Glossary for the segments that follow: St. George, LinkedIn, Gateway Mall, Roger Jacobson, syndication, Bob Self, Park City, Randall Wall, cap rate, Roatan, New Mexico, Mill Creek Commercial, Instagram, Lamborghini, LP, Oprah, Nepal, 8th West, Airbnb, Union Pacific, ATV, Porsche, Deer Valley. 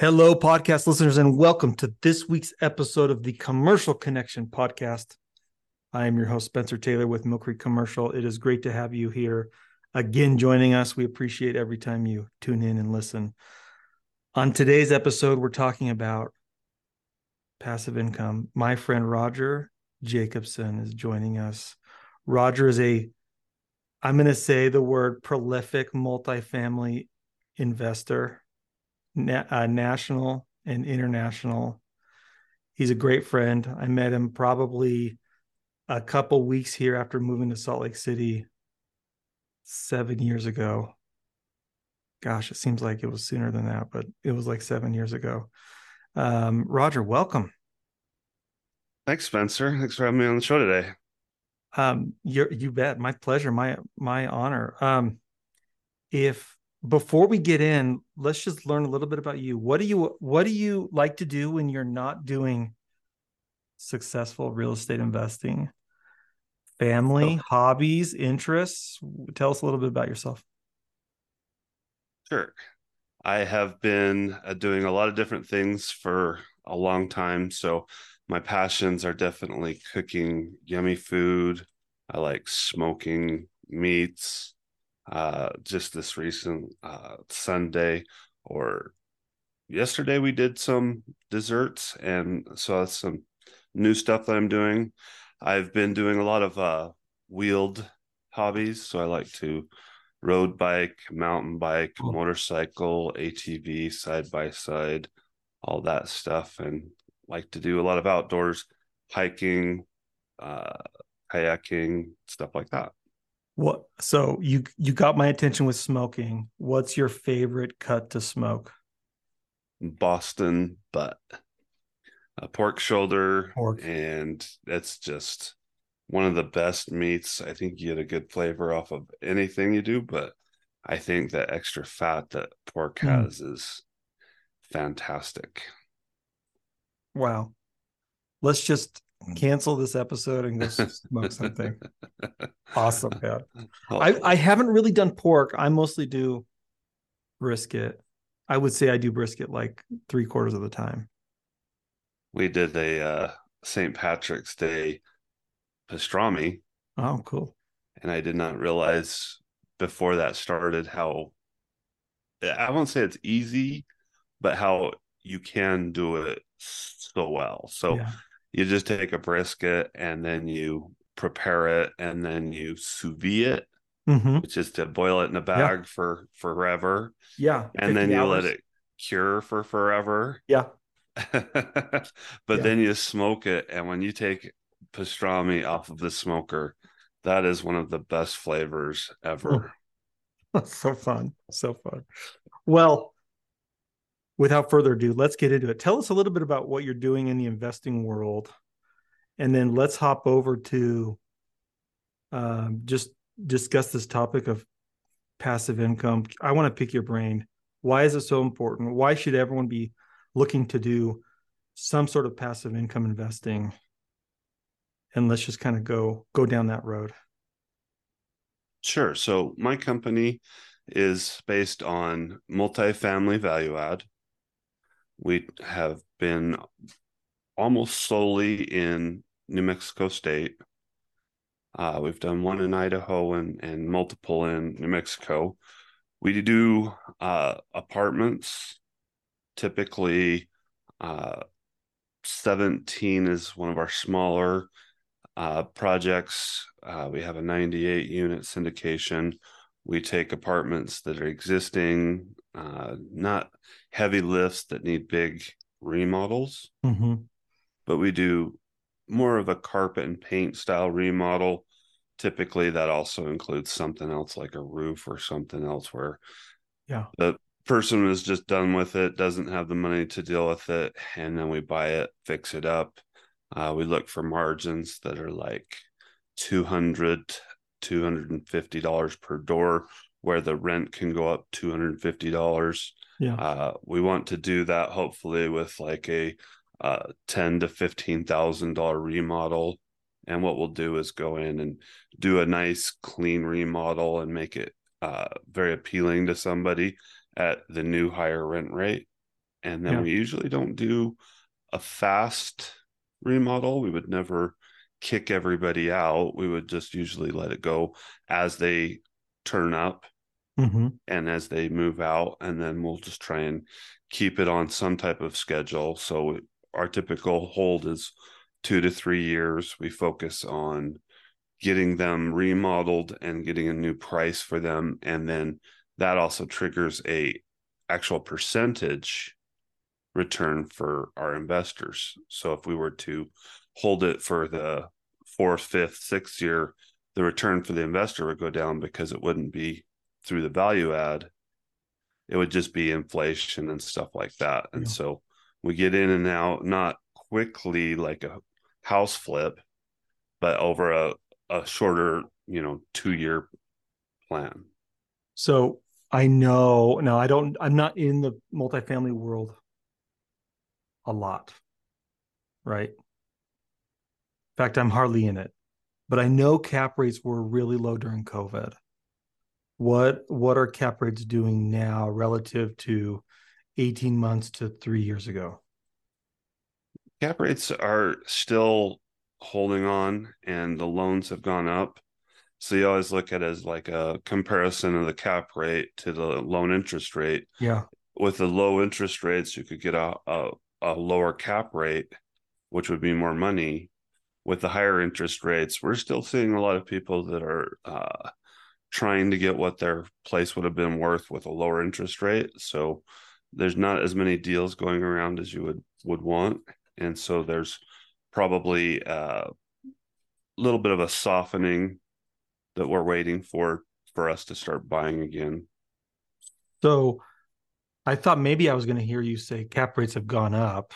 Hello, podcast listeners, and welcome to this week's episode of the Commercial Connection podcast. I am your host, Spencer Taylor with Mill Creek Commercial. It is great to have you here again joining us. We appreciate every time you tune in and listen. On today's episode, we're talking about passive income. My friend Roger Jacobson is joining us. Roger is I'm going to say the word prolific multifamily investor. National and international. He's a great friend. I met him probably a couple weeks here after moving to Salt Lake City 7 years ago. Gosh, it seems like it was sooner than that, but it was like 7 years ago. Roger, welcome. Thanks, Spencer. Thanks for having me on the show today. You bet. My pleasure. My honor. Before we get in, let's just learn a little bit about you. What do you like to do when you're not doing successful real estate investing? Family, hobbies, interests? Tell us a little bit about yourself. Sure. I have been doing a lot of different things for a long time. So my passions are definitely cooking yummy food. I like smoking meats. Just this recent Sunday or yesterday, we did some desserts, and so that's some new stuff that I'm doing. I've been doing a lot of wheeled hobbies, so I like to road bike, mountain bike, motorcycle, ATV, side by side, all that stuff, and like to do a lot of outdoors, hiking, kayaking, stuff like that. What? So you got my attention with smoking. What's your favorite cut to smoke? Boston butt, a pork shoulder, and that's just one of the best meats. I think you get a good flavor off of anything you do, but I think that extra fat that pork has is fantastic. Wow. Let's just cancel this episode and go smoke something. Awesome. Yeah. I haven't really done pork. I mostly do brisket. I would say I do brisket like 3/4 of the time. We did a St. Patrick's Day pastrami. Oh, cool. And I did not realize before that started how, I won't say it's easy, but how you can do it so well. So yeah. You just take a brisket and then you prepare it and then you sous vide it, which is to boil it in a bag for forever. Yeah. And then you let it cure for forever. Yeah. But then you smoke it. And when you take pastrami off of the smoker, that is one of the best flavors ever. That's so fun. So fun. Well, without further ado, let's get into it. Tell us a little bit about what you're doing in the investing world, and then let's hop over to just discuss this topic of passive income. I want to pick your brain. Why is it so important? Why should everyone be looking to do some sort of passive income investing? And let's just kind of go down that road. Sure. So my company is based on multifamily value add. We have been almost solely in New Mexico State. We've done one in Idaho and multiple in New Mexico. We do apartments. Typically, 17 is one of our smaller projects. We have a 98-unit syndication. We take apartments that are existing, not heavy lifts that need big remodels, but we do more of a carpet and paint style remodel. Typically, that also includes something else like a roof or something else where the person is just done with it, doesn't have the money to deal with it, and then we buy it, fix it up. We look for margins that are like $250 per door, where the rent can go up $250. We want to do that hopefully with like a $10,000 to $15,000 remodel. And what we'll do is go in and do a nice clean remodel and make it very appealing to somebody at the new higher rent rate. And then we usually don't do a fast remodel. We would never kick everybody out. We would just usually let it go as they turn up and as they move out. And then we'll just try and keep it on some type of schedule. So our typical hold is 2 to 3 years. We focus on getting them remodeled and getting a new price for them. And then that also triggers a actual percentage return for our investors. So if we were to hold it for the 4th, 5th, 6th year, the return for the investor would go down because it wouldn't be through the value add. It would just be inflation and stuff like that. And so we get in and out, not quickly like a house flip, but over a shorter, 2-year plan. So I know now I'm not in the multifamily world a lot, right? In fact, I'm hardly in it, but I know cap rates were really low during COVID. What are cap rates doing now relative to 18 months to 3 years ago? Cap rates are still holding on, and the loans have gone up. So you always look at it as like a comparison of the cap rate to the loan interest rate. Yeah. With the low interest rates, you could get a lower cap rate, which would be more money. With the higher interest rates, we're still seeing a lot of people that are trying to get what their place would have been worth with a lower interest rate. So there's not as many deals going around as you would want. And so there's probably a little bit of a softening that we're waiting for us to start buying again. So I thought maybe I was going to hear you say cap rates have gone up.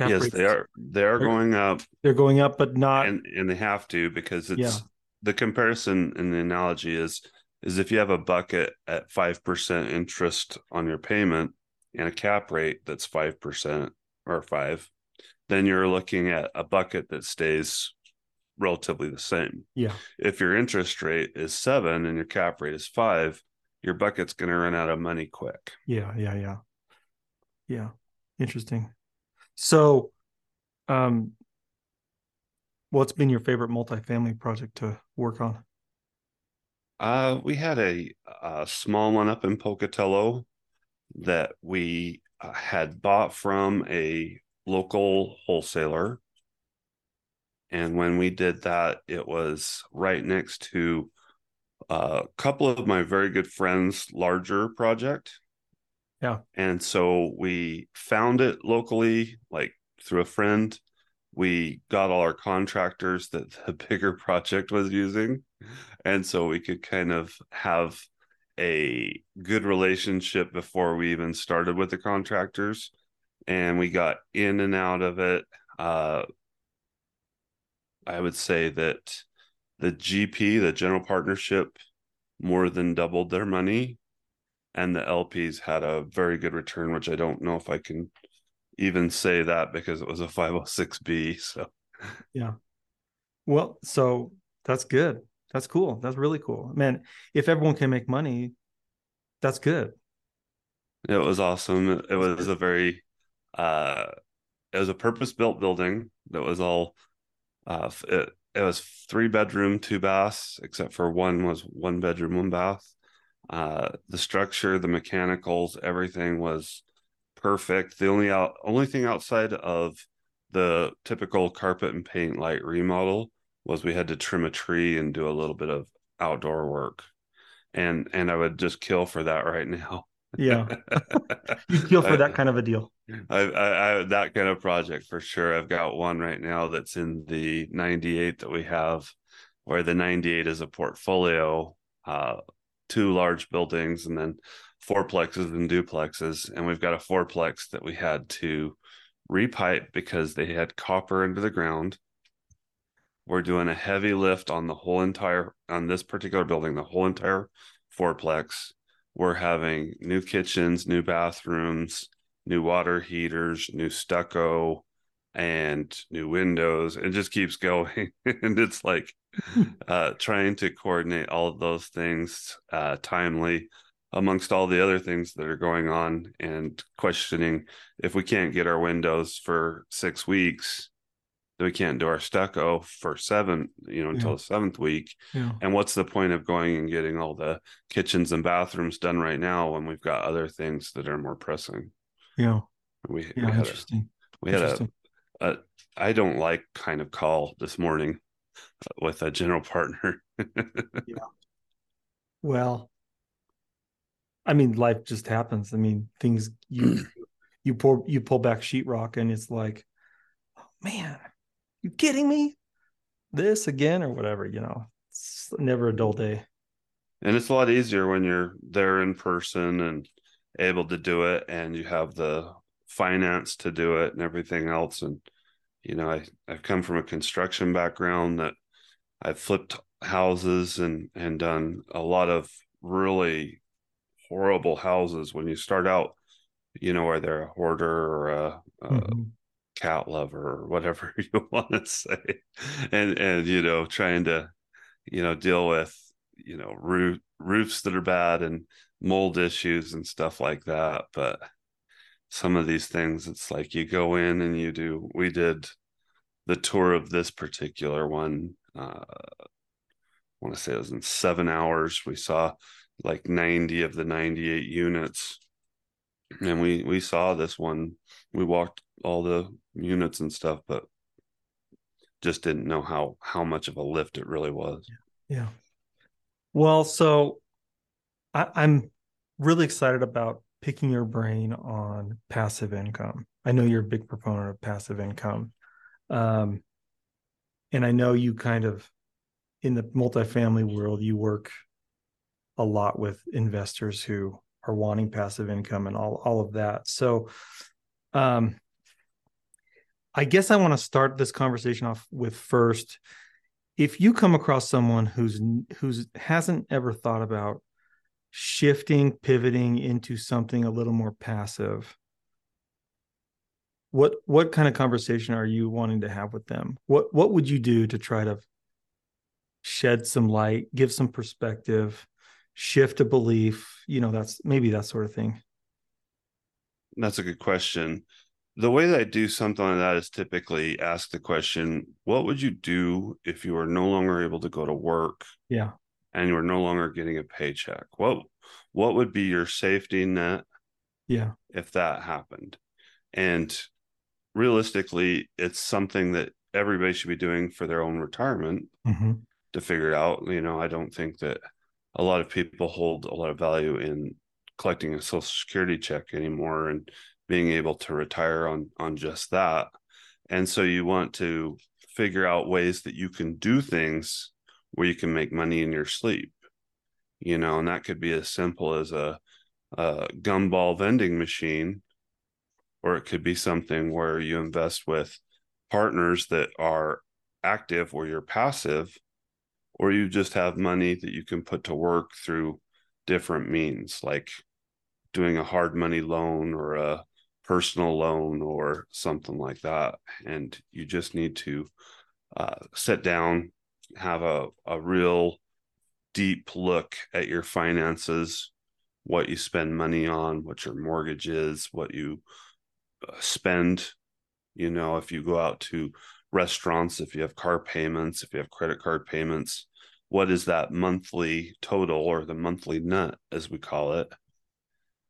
Yes, they are going up. They're going up, but not. And they have to, because it's the comparison and the analogy is if you have a bucket at 5% interest on your payment and a cap rate that's 5% or 5, then you're looking at a bucket that stays relatively the same. Yeah. If your interest rate is 7 and your cap rate is 5, your bucket's going to run out of money quick. Yeah. Interesting. So, what's been your favorite multifamily project to work on? We had a small one up in Pocatello that we had bought from a local wholesaler. And when we did that, it was right next to a couple of my very good friends' larger project. Yeah. And so we found it locally, like through a friend. We got all our contractors that the bigger project was using. And so we could kind of have a good relationship before we even started with the contractors. And we got in and out of it. I would say that the GP, the general partnership, more than doubled their money, and the LPs had a very good return, which I don't know if I can even say that because it was a 506B. So, yeah. Well, so that's good. That's cool. That's really cool, man. If everyone can make money, that's good. It was awesome. It was a very, it was a purpose-built building that was all, it was 3 bedroom, 2 baths, except for one was 1 bedroom, 1 bath. The structure, the mechanicals, everything was perfect. The only thing outside of the typical carpet and paint light remodel was we had to trim a tree and do a little bit of outdoor work. And I would just kill for that right now. Yeah. You kill for that kind of a deal. I that kind of project for sure. I've got one right now that's in the 98 that we have, where the 98 is a portfolio, 2 large buildings and then 4 plexes and duplexes. And we've got a 4-plex that we had to repipe because they had copper under the ground. We're doing a heavy lift on the whole entire, on this particular building, the whole entire 4-plex. We're having new kitchens, new bathrooms, new water heaters, new stucco, and new windows. It just keeps going. And it's like trying to coordinate all of those things timely. amongst all the other things that are going on, and questioning if we can't get our windows for 6 weeks, that we can't do our stucco for seven, until the 7th week. Yeah. And what's the point of going and getting all the kitchens and bathrooms done right now when we've got other things that are more pressing? Yeah. We had a I don't like kind of call this morning with a general partner. Yeah. Well, I mean, life just happens. I mean, things you pull back sheetrock and it's like, oh, man, you kidding me? This again or whatever, it's never a dull day. And it's a lot easier when you're there in person and able to do it, and you have the finance to do it and everything else. And, I've come from a construction background that I've flipped houses and done a lot of really horrible houses. When you start out, are they a hoarder or a cat lover or whatever you want to say, and trying to deal with roofs that are bad and mold issues and stuff like that. But some of these things, it's like you go in and we did the tour of this particular one. I want to say it was in 7 hours. We saw like 90 of the 98 units. And we saw this one. We walked all the units and stuff, but just didn't know how much of a lift it really was. Yeah. Well, so I'm really excited about picking your brain on passive income. I know you're a big proponent of passive income. And I know you kind of, in the multifamily world, you work a lot with investors who are wanting passive income and all of that. So I guess I want to start this conversation off with first, if you come across someone who's hasn't ever thought about shifting, pivoting into something a little more passive, what kind of conversation are you wanting to have with them? What would you do to try to shed some light, give some perspective, shift a belief, that's maybe that sort of thing? That's a good question. The way that I do something like that is typically ask the question, what would you do if you were no longer able to go to work? Yeah. And you were no longer getting a paycheck? What would be your safety net? Yeah. If that happened? And realistically, it's something that everybody should be doing for their own retirement to figure it out. I don't think that a lot of people hold a lot of value in collecting a Social Security check anymore and being able to retire on just that. And so you want to figure out ways that you can do things where you can make money in your sleep, and that could be as simple as a gumball vending machine, or it could be something where you invest with partners that are active or you're passive, or you just have money that you can put to work through different means, like doing a hard money loan or a personal loan or something like that. And you just need to sit down, have a real deep look at your finances, what you spend money on, what your mortgage is, what you spend, if you go out to restaurants, if you have car payments, if you have credit card payments, what is that monthly total, or the monthly nut as we call it?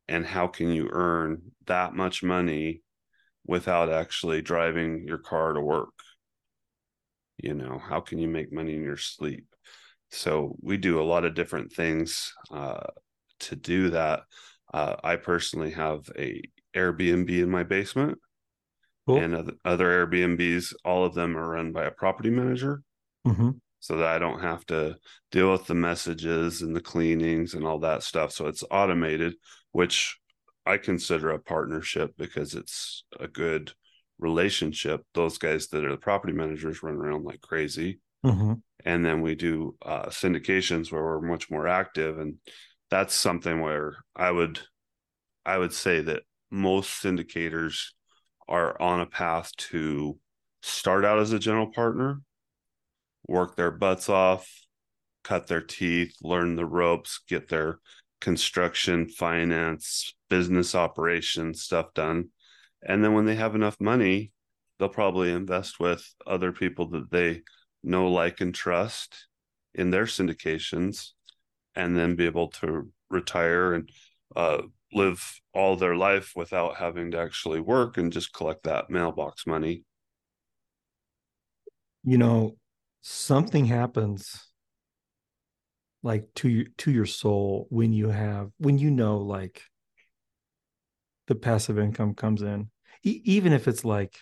And how can you earn that much money without actually driving your car to work? How can you make money in your sleep? So we do a lot of different things to do that. I personally have a Airbnb in my basement. Cool. And other Airbnbs, all of them are run by a property manager so that I don't have to deal with the messages and the cleanings and all that stuff. So it's automated, which I consider a partnership because it's a good relationship. Those guys that are the property managers run around like crazy, and then we do syndications where we're much more active. And that's something where I would say that most syndicators are on a path to start out as a general partner, work their butts off, cut their teeth, learn the ropes, get their construction, finance, business operations stuff done. And then when they have enough money, they'll probably invest with other people that they know, like, and trust in their syndications, and then be able to retire and live all their life without having to actually work and just collect that mailbox money. You know, something happens, like, to your soul when you know, like, the passive income comes in, even if it's like,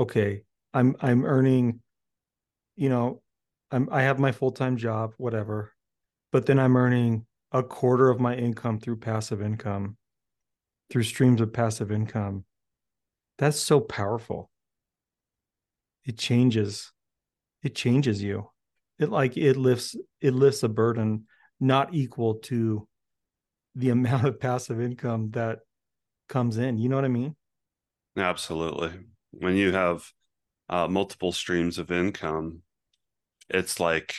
okay, I'm earning, you know, I have my full-time job, whatever, but then I'm earning a quarter of my income through passive income, through streams of passive income. That's so powerful. It changes you. It lifts a burden not equal to the amount of passive income that comes in. You know what I mean? Absolutely. When you have multiple streams of income, it's like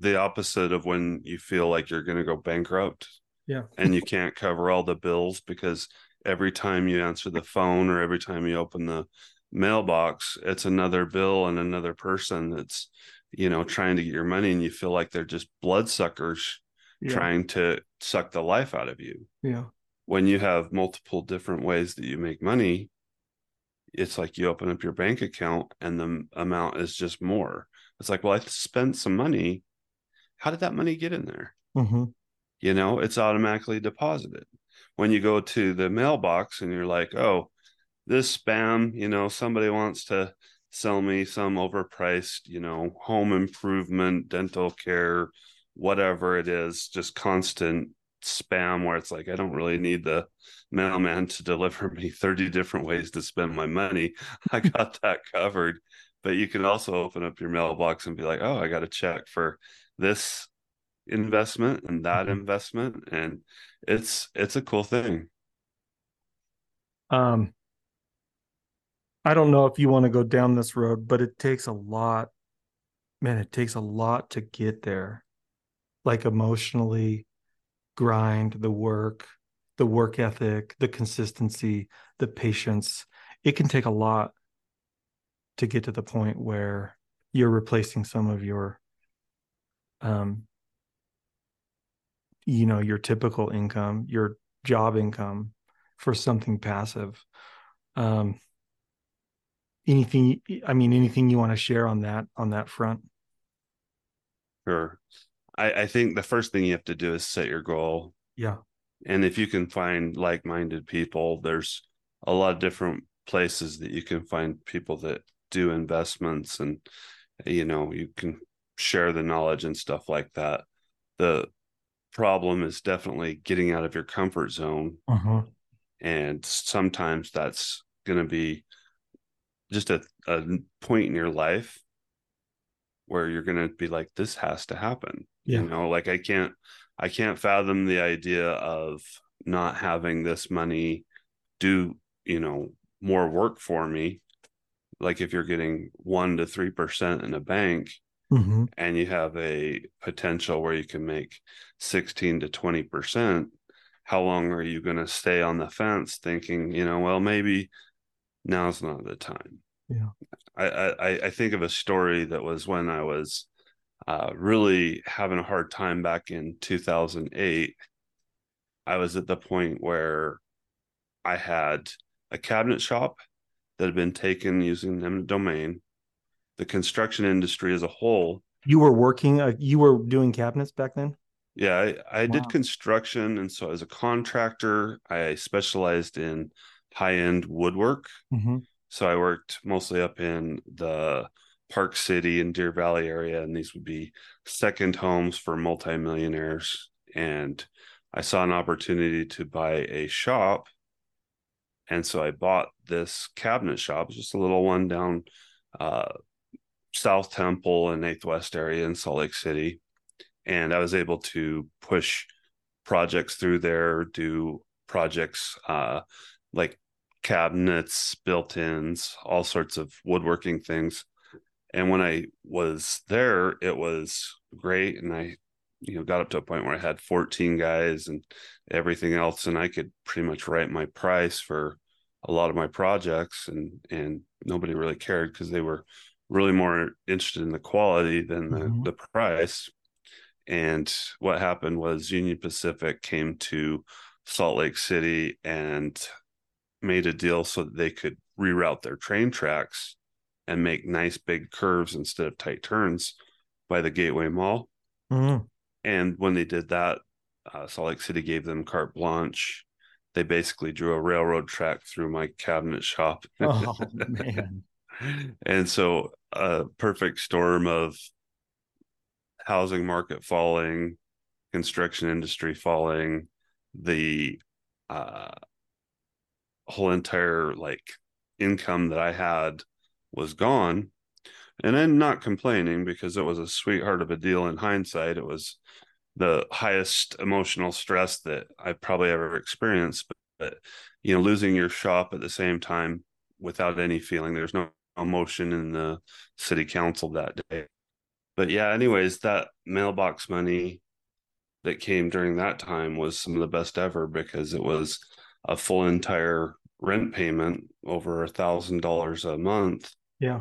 the opposite of when you feel like you're going to go bankrupt. Yeah. And you can't cover all the bills, because every time you answer the phone or every time you open the mailbox, it's another bill and another person that's, you know, trying to get your money, and you feel like they're just bloodsuckers trying to suck the life out of you. Yeah. When you have multiple different ways that you make money, it's like you open up your bank account and the amount is just more. It's like, well, I spent some money. How did that money get in there? Mm-hmm. You know, it's automatically deposited. When you go to the mailbox and you're like, oh, this spam, you know, somebody wants to sell me some overpriced, you know, home improvement, dental care, whatever it is, just constant spam, where it's like, I don't really need the mailman to deliver me 30 different ways to spend my money. I got that covered. But you can also open up your mailbox and be like, oh, I got a check for this investment and that investment. And it's a cool thing. I don't know if you want to go down this road, but it takes a lot, man, it takes a lot to get there. Like, emotionally, grind, the work ethic, the consistency, the patience. It can take a lot to get to the point where you're replacing some of your, you know, your typical income, your job income, for something passive. Anything you want to share on that front? Sure. I think the first thing you have to do is set your goal. Yeah. And if you can find like-minded people, there's a lot of different places that you can find people that do investments, and, you know, you can share the knowledge and stuff like that. The problem is definitely getting out of your comfort zone. Uh-huh. And sometimes that's going to be just a point in your life where you're going to be like, this has to happen. Yeah. You know, like, I can't fathom the idea of not having this money do, you know, more work for me. Like, if you're getting 1% to 3% in a bank, mm-hmm. and you have a potential where you can make 16% to 20%, how long are you going to stay on the fence thinking, you know, well, maybe now's not the time? Yeah. I think of a story that was when I was really having a hard time back in 2008. I was at the point where I had a cabinet shop that had been taken using eminent domain. The construction industry as a whole. You were working, you were doing cabinets back then? Yeah, I wow. did construction. And so as a contractor, I specialized in high-end woodwork. Mm-hmm. So I worked mostly up in the Park City and Deer Valley area. And these would be second homes for multimillionaires. And I saw an opportunity to buy a shop. And so I bought this cabinet shop, just a little one down South Temple and 8th West area in Salt Lake City. And I was able to push projects through there, do projects like cabinets, built-ins, all sorts of woodworking things. And when I was there, it was great. And I got up to a point where I had 14 guys and everything else. And I could pretty much write my price for a lot of my projects, and nobody really cared because they were really more interested in the quality than the price. And what happened was Union Pacific came to Salt Lake City and made a deal so that they could reroute their train tracks and make nice big curves instead of tight turns by the Gateway Mall. Mm-hmm. And when they did that, Salt Lake City gave them carte blanche. They basically drew a railroad track through my cabinet shop. Oh, man. And so a perfect storm of housing market falling, construction industry falling, the whole entire income that I had was gone. And I'm not complaining because it was a sweetheart of a deal in hindsight. It was the highest emotional stress that I probably ever experienced. But losing your shop at the same time without any feeling, there's no emotion in the city council that day. But yeah, anyways, that mailbox money that came during that time was some of the best ever because it was a full entire rent payment over $1,000 a month. Yeah.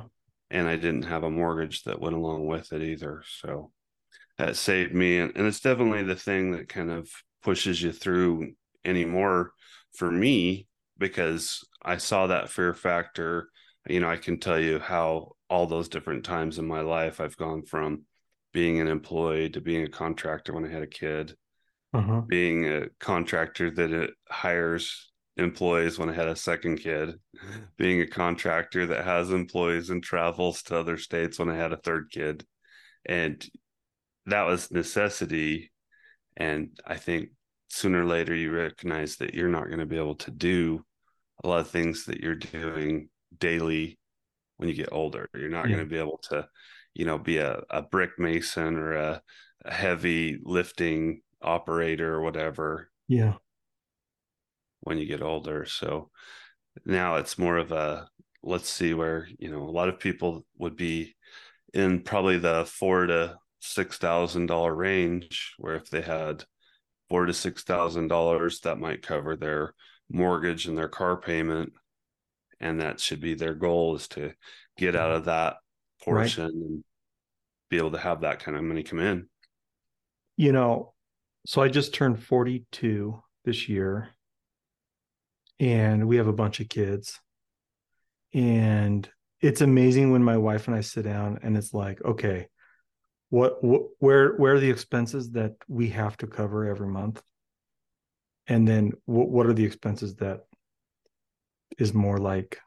And I didn't have a mortgage that went along with it either. So that saved me. And it's definitely the thing that kind of pushes you through anymore for me, because I saw that fear factor. I can tell you how all those different times in my life, I've gone from being an employee to being a contractor when I had a kid, being a contractor that hires employees when I had a second kid, being a contractor that has employees and travels to other states when I had a third kid. And that was necessity. And I think sooner or later, you recognize that you're not going to be able to do a lot of things that you're doing daily when you get older. You're not going to be able to, be a brick mason or a heavy lifting operator or whatever. Yeah. When you get older. So now it's more of a, let's see where, a lot of people would be in probably the $4,000 to $6,000 range, where if they had $4,000 to $6,000, that might cover their mortgage and their car payment. And that should be their goal, is to get out of that portion and be able to have that kind of money come in. So I just turned 42 this year. And we have a bunch of kids, and it's amazing when my wife and I sit down and it's like, okay, where are the expenses that we have to cover every month? And then what are the expenses that is more like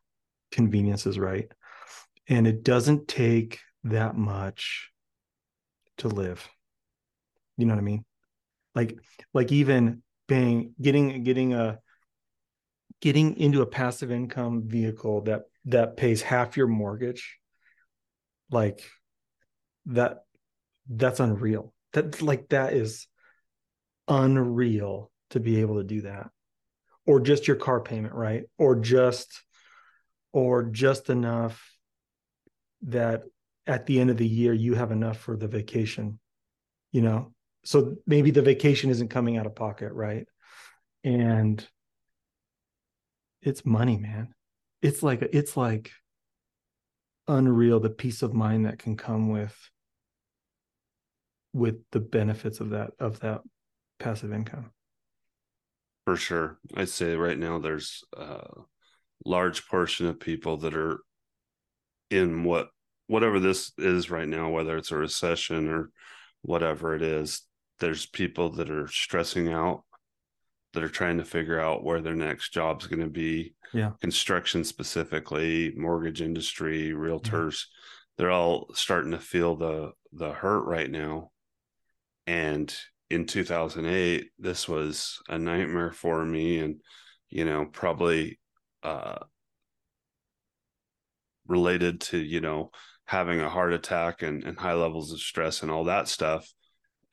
conveniences, right? And it doesn't take that much to live. You know what I mean? Like even getting into a passive income vehicle that pays half your mortgage, that's unreal. That is unreal to be able to do that. Or just your car payment, right? Or just enough that at the end of the year, you have enough for the vacation, So maybe the vacation isn't coming out of pocket, right? And it's money, man. It's unreal, the peace of mind that can come with the benefits of that passive income. For sure. I'd say right now there's a large portion of people that are in whatever this is right now, whether it's a recession or whatever it is, there's people that are stressing out, that are trying to figure out where their next job's going to be. Yeah. Construction specifically, mortgage industry, realtors, they're all starting to feel the hurt right now. And in 2008, this was a nightmare for me, and, probably related to, having a heart attack and high levels of stress and all that stuff.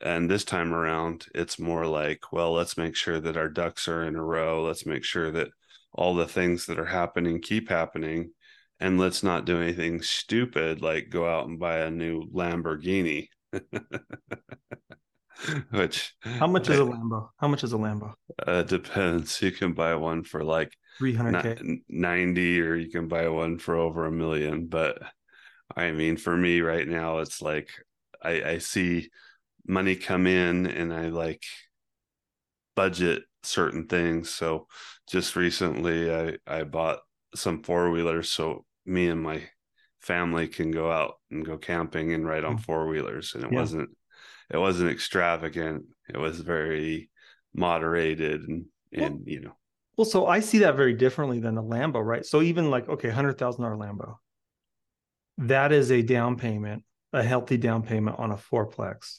And this time around, it's more like, well, let's make sure that our ducks are in a row. Let's make sure that all the things that are happening keep happening. And let's not do anything stupid, like go out and buy a new Lamborghini. Which how much is a Lambo? How much is a Lambo? Depends. You can buy one for like 300K, 90, or you can buy one for over $1 million. But I mean, for me right now, it's like I see money come in and I like budget certain things. So just recently I bought some four-wheelers so me and my family can go out and go camping and ride on four-wheelers. And it wasn't extravagant. It was very moderated and you know. Well, so I see that very differently than a Lambo, right? So even like, okay, $100,000 Lambo. That is a down payment, a healthy down payment on a fourplex,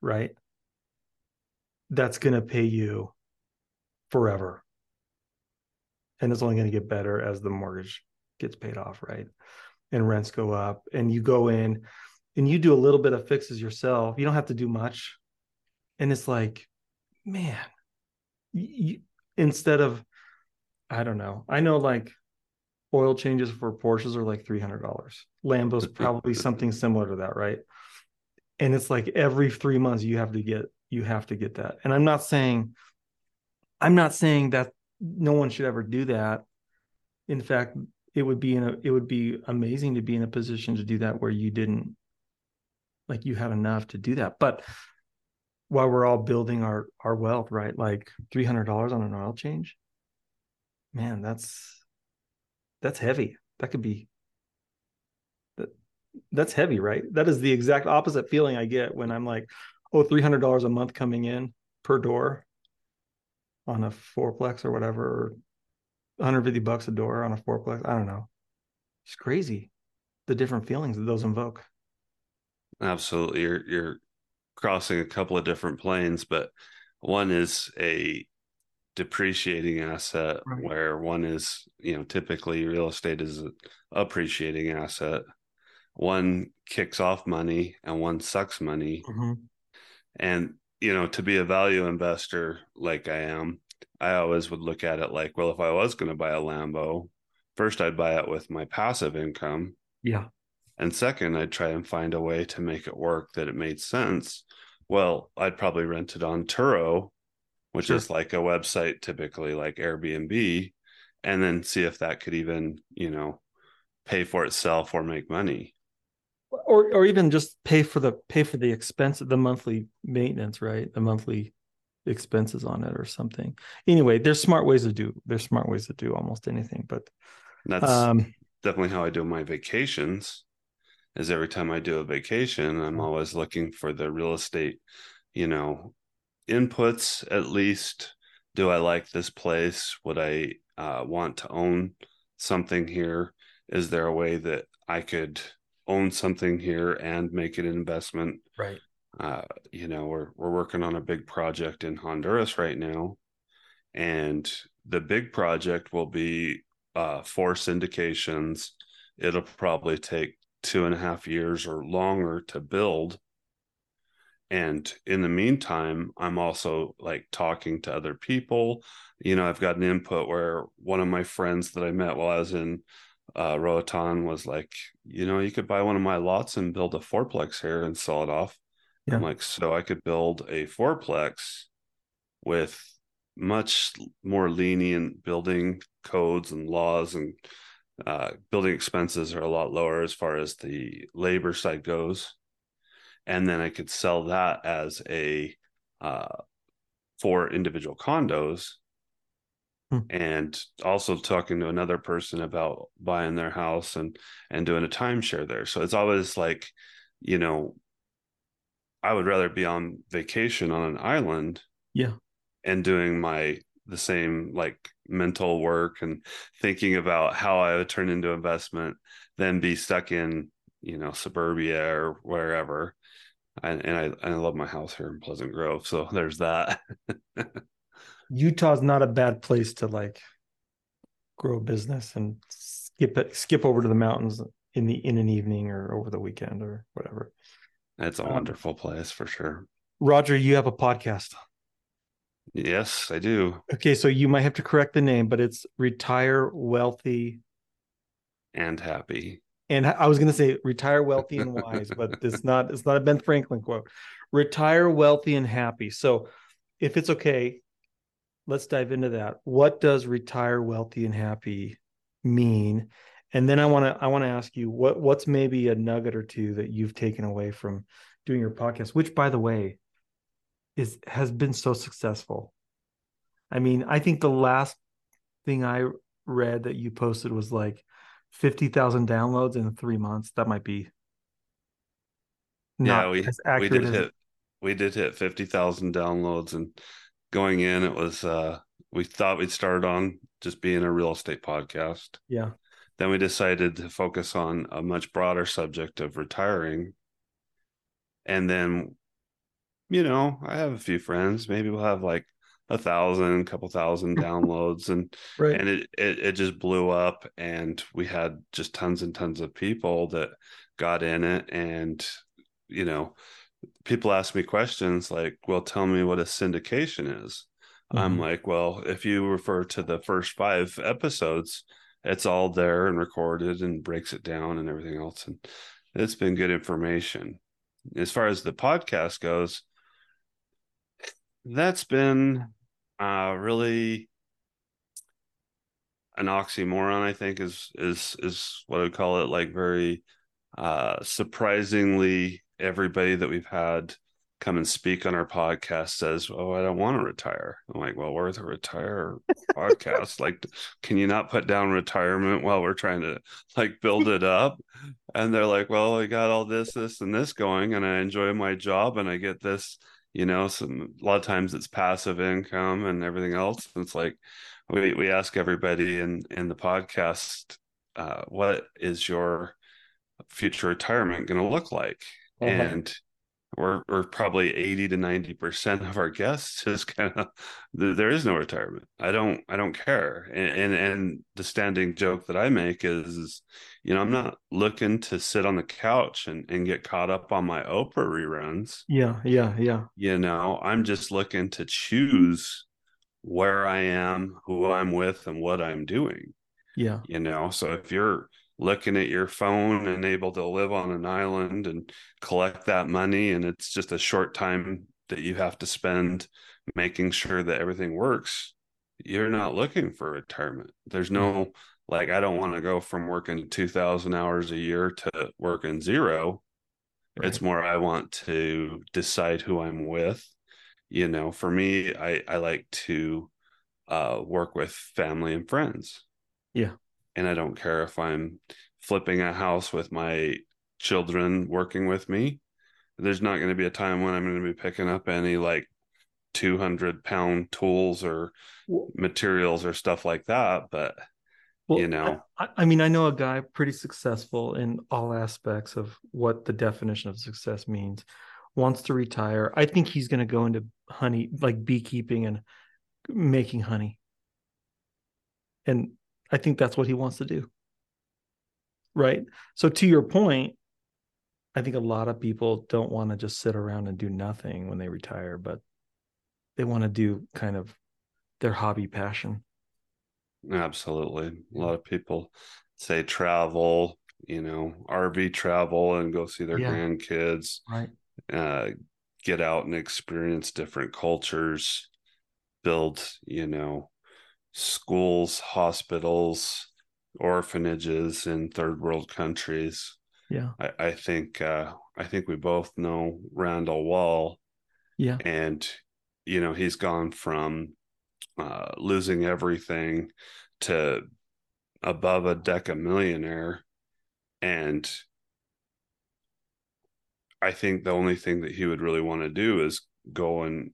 right? That's going to pay you forever. And it's only going to get better as the mortgage gets paid off, right? And rents go up and you go in and you do a little bit of fixes yourself. You don't have to do much. And it's like, man, you, instead of, I don't know. I know like oil changes for Porsches are like $300. Lambo's probably something similar to that, right? And it's like every 3 months you have to get that. And I'm not saying that no one should ever do that. In fact, it would be amazing to be in a position to do that where you didn't, like you had enough to do that. But while we're all building our wealth, right? Like $300 on an oil change, man, that's heavy. That's heavy, right? That is the exact opposite feeling I get when I'm like, oh, $300 a month coming in per door on a fourplex or whatever, or $150 a door on a fourplex. I don't know. It's crazy, the different feelings that those invoke. Absolutely. You're crossing a couple of different planes, but one is a depreciating asset, right, where one is, you know, typically real estate is an appreciating asset. One kicks off money and one sucks money. Mm-hmm. And, you know, to be a value investor like I am, I always would look at it like, well, if I was going to buy a Lambo, first I'd buy it with my passive income. Yeah. And second, I'd try and find a way to make it work that it made sense. Well, I'd probably rent it on Turo, which sure. is like a website, typically like Airbnb, and then see if that could even, you know, pay for itself or make money. Or even just pay for the expense, the monthly maintenance, right? The monthly expenses on it or something. Anyway, there's smart ways to do almost anything, but that's definitely how I do my vacations. Is every time I do a vacation, I'm always looking for the real estate, you know, inputs. At least, do I like this place? Would I want to own something here? Is there a way that I could own something here and make it an investment? Right. You know, we're working on a big project in Honduras right now, and the big project will be 4 syndications. It'll probably take 2.5 years or longer to build. And in the meantime, I'm also like talking to other people. You know, I've got an input where one of my friends that I met while I was in Roatan was like, you know, you could buy one of my lots and build a fourplex here and sell it off. Yeah. I'm like, so I could build a fourplex with much more lenient building codes and laws, and building expenses are a lot lower as far as the labor side goes. And then I could sell that as a 4 individual condos. And also talking to another person about buying their house and doing a timeshare there. So it's always like, you know, I would rather be on vacation on an island, yeah, and doing the same like mental work and thinking about how I would turn into investment than be stuck in, you know, suburbia or wherever. And I love my house here in Pleasant Grove, so there's that. Utah's not a bad place to like grow a business and skip over to the mountains in an evening or over the weekend or whatever. It's a wonderful place for sure. Roger, you have a podcast. Yes, I do. Okay, so you might have to correct the name, but it's Retire Wealthy and Happy. And I was going to say retire wealthy and wise, but it's not a Ben Franklin quote. Retire wealthy and happy. So if it's okay, let's dive into that. What does retire wealthy and happy mean? And then I want to ask you what's maybe a nugget or two that you've taken away from doing your podcast, which, by the way, has been so successful. I mean, I think the last thing I read that you posted was like 50,000 downloads in 3 months. That might be not as accurate. We did hit 50,000 downloads, and going in, it was we thought we'd start on just being a real estate podcast. Yeah. Then we decided to focus on a much broader subject of retiring. And then, you know, I have a few friends, maybe we'll have like 1,000, couple thousand downloads, and right. And it just blew up, and we had just tons and tons of people that got in it. And, you know, people ask me questions like, well, tell me what a syndication is. Mm-hmm. I'm like, well, if you refer to the first 5 episodes, it's all there and recorded and breaks it down and everything else. And it's been good information. As far as the podcast goes, that's been really an oxymoron, I think is what I would call it, like very surprisingly, everybody that we've had come and speak on our podcast says, oh, I don't want to retire. I'm like, well, we're the retire podcast. Like, can you not put down retirement while we're trying to like build it up? And they're like, well, I got all this and this going, and I enjoy my job, and I get this, you know, a lot of times it's passive income and everything else. It's like, we ask everybody in the podcast, what is your future retirement going to look like? Oh, and we're probably 80 to 90% of our guests just kind of, there is no retirement. I don't care. And the standing joke that I make is, you know, I'm not looking to sit on the couch and get caught up on my Oprah reruns. Yeah. You know, I'm just looking to choose where I am, who I'm with, and what I'm doing. Yeah. You know, so if you're looking at your phone and able to live on an island and collect that money, and it's just a short time that you have to spend making sure that everything works, you're not looking for retirement. There's no, like, I don't want to go from working 2,000 hours a year to working zero. Right. It's more, I want to decide who I'm with. You know, for me, I like to work with family and friends. Yeah. And I don't care if I'm flipping a house with my children working with me. There's not going to be a time when I'm going to be picking up any like 200-pound tools or materials or stuff like that. But, well, you know, I mean, I know a guy pretty successful in all aspects of what the definition of success means, wants to retire. I think he's going to go into honey, like beekeeping and making honey. And I think that's what he wants to do, right? So to your point, I think a lot of people don't want to just sit around and do nothing when they retire, but they want to do kind of their hobby passion. Absolutely. A lot of people say travel, you know, RV travel and go see their grandkids, right? Get out and experience different cultures, build, you know, schools, hospitals, orphanages in third world countries. Yeah. I think we both know Randall Wall. Yeah. And, you know, he's gone from losing everything to above a decamillionaire. And I think the only thing that he would really want to do is go and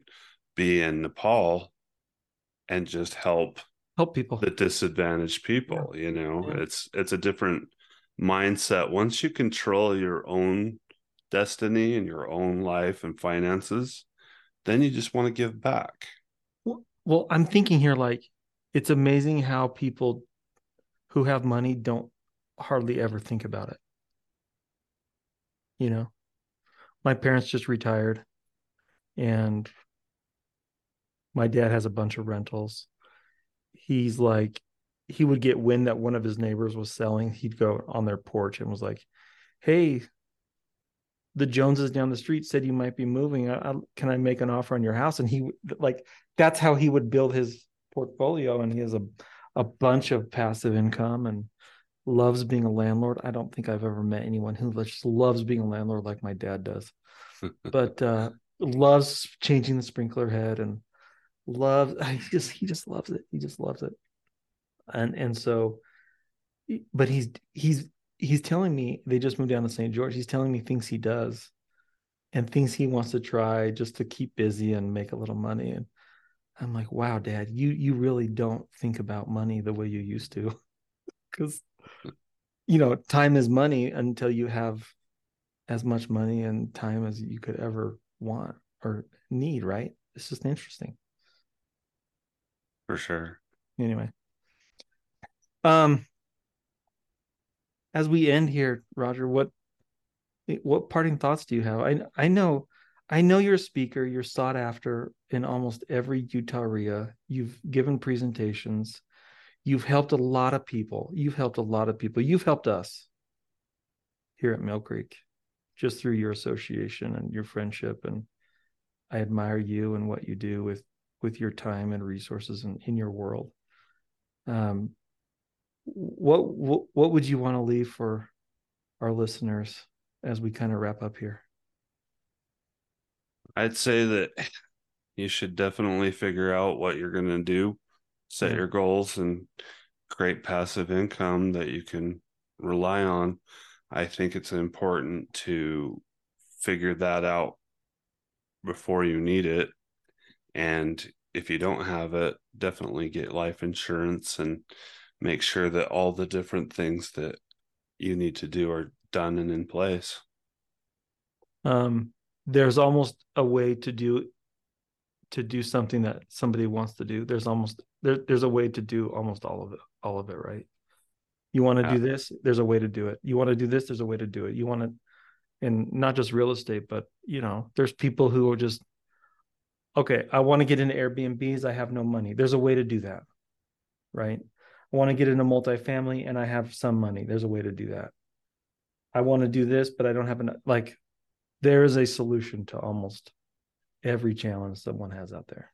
be in Nepal and just help people, the disadvantaged people. You know, it's a different mindset. Once you control your own destiny and your own life and finances, then you just want to give back. Well, I'm thinking here, like, it's amazing how people who have money don't hardly ever think about it. You know, my parents just retired, and my dad has a bunch of rentals. He's like he would get wind that one of his neighbors was selling, he'd go on their porch and was like, hey, the Joneses down the street said you might be moving. Can I make an offer on your house? And he, like, that's how he would build his portfolio. And he has a bunch of passive income and loves being a landlord. I don't think I've ever met anyone who just loves being a landlord like my dad does, but loves changing the sprinkler head and he just loves it. He just loves it. And so, but he's telling me they just moved down to St. George. He's telling me things he does and things he wants to try just to keep busy and make a little money. And I'm like, wow, Dad, you really don't think about money the way you used to. Because, you know, time is money until you have as much money and time as you could ever want or need, right? It's just interesting. For sure. Anyway. As we end here, Roger, what parting thoughts do you have? I know you're a speaker. You're sought after in almost every Utah area. You've given presentations. You've helped a lot of people. You've helped us here at Mill Creek just through your association and your friendship. And I admire you and what you do with your time and resources and in your world. What would you want to leave for our listeners as we kind of wrap up here? I'd say that you should definitely figure out what you're going to do, set your goals, and create passive income that you can rely on. I think it's important to figure that out before you need it. And if you don't have it, definitely get life insurance and make sure that all the different things that you need to do are done and in place. There's almost a way to do something that somebody wants to do. There's a way to do almost all of it, right? You want to do this, there's a way to do it. You want to do this, there's a way to do it. You want to, and not just real estate, but you know, there's people who are just, okay, I want to get into Airbnbs. I have no money. There's a way to do that, right? I want to get into multifamily and I have some money. There's a way to do that. I want to do this, but I don't have enough. Like, there is a solution to almost every challenge that one has out there.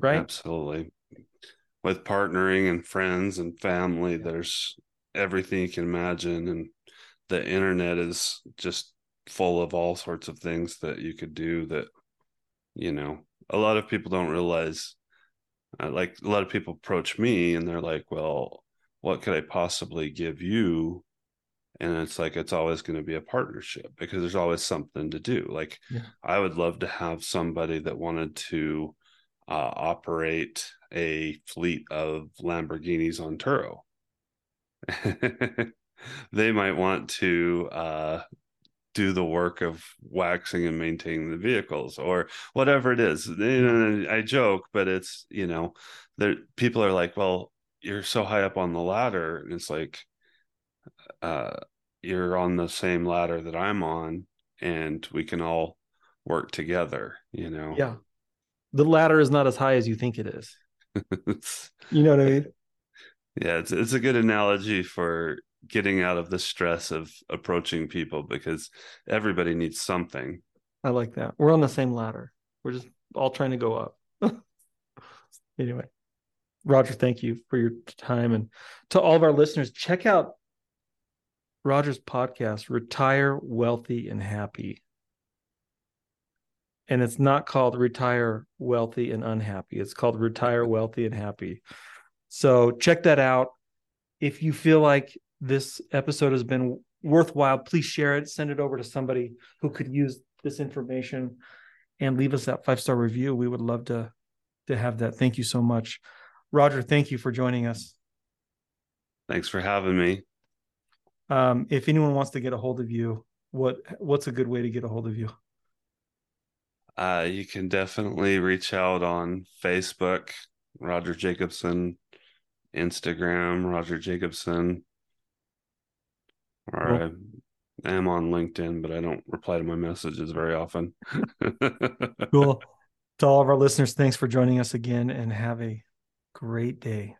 Right? Absolutely. With partnering and friends and family, there's everything you can imagine. And the internet is just full of all sorts of things that you could do that, you know, a lot of people don't realize. Like, a lot of people approach me and they're like, well, what could I possibly give you? And it's like, it's always going to be a partnership because there's always something to do. Like, I would love to have somebody that wanted to operate a fleet of Lamborghinis on Turo. They might want to do the work of waxing and maintaining the vehicles or whatever it is. I joke, but it's, you know, there, people are like, well, you're so high up on the ladder. And it's like, you're on the same ladder that I'm on and we can all work together, you know? Yeah. The ladder is not as high as you think it is. You know what I mean? Yeah. It's a good analogy for getting out of the stress of approaching people because everybody needs something. I like that. We're on the same ladder. We're just all trying to go up. Anyway, Roger, thank you for your time. And to all of our listeners, check out Roger's podcast, Retire Wealthy and Happy. And it's not called Retire Wealthy and Unhappy. It's called Retire Wealthy and Happy. So check that out. If you feel like this episode has been worthwhile, please share it, send it over to somebody who could use this information, and leave us that 5-star review. We would love to have that. Thank you so much. Roger, thank you for joining us. Thanks for having me. If anyone wants to get a hold of you, what's a good way to get a hold of you? You can definitely reach out on Facebook, Roger Jacobson, Instagram, Roger Jacobson. Or I am on LinkedIn, but I don't reply to my messages very often. Cool. To all of our listeners, thanks for joining us again and have a great day.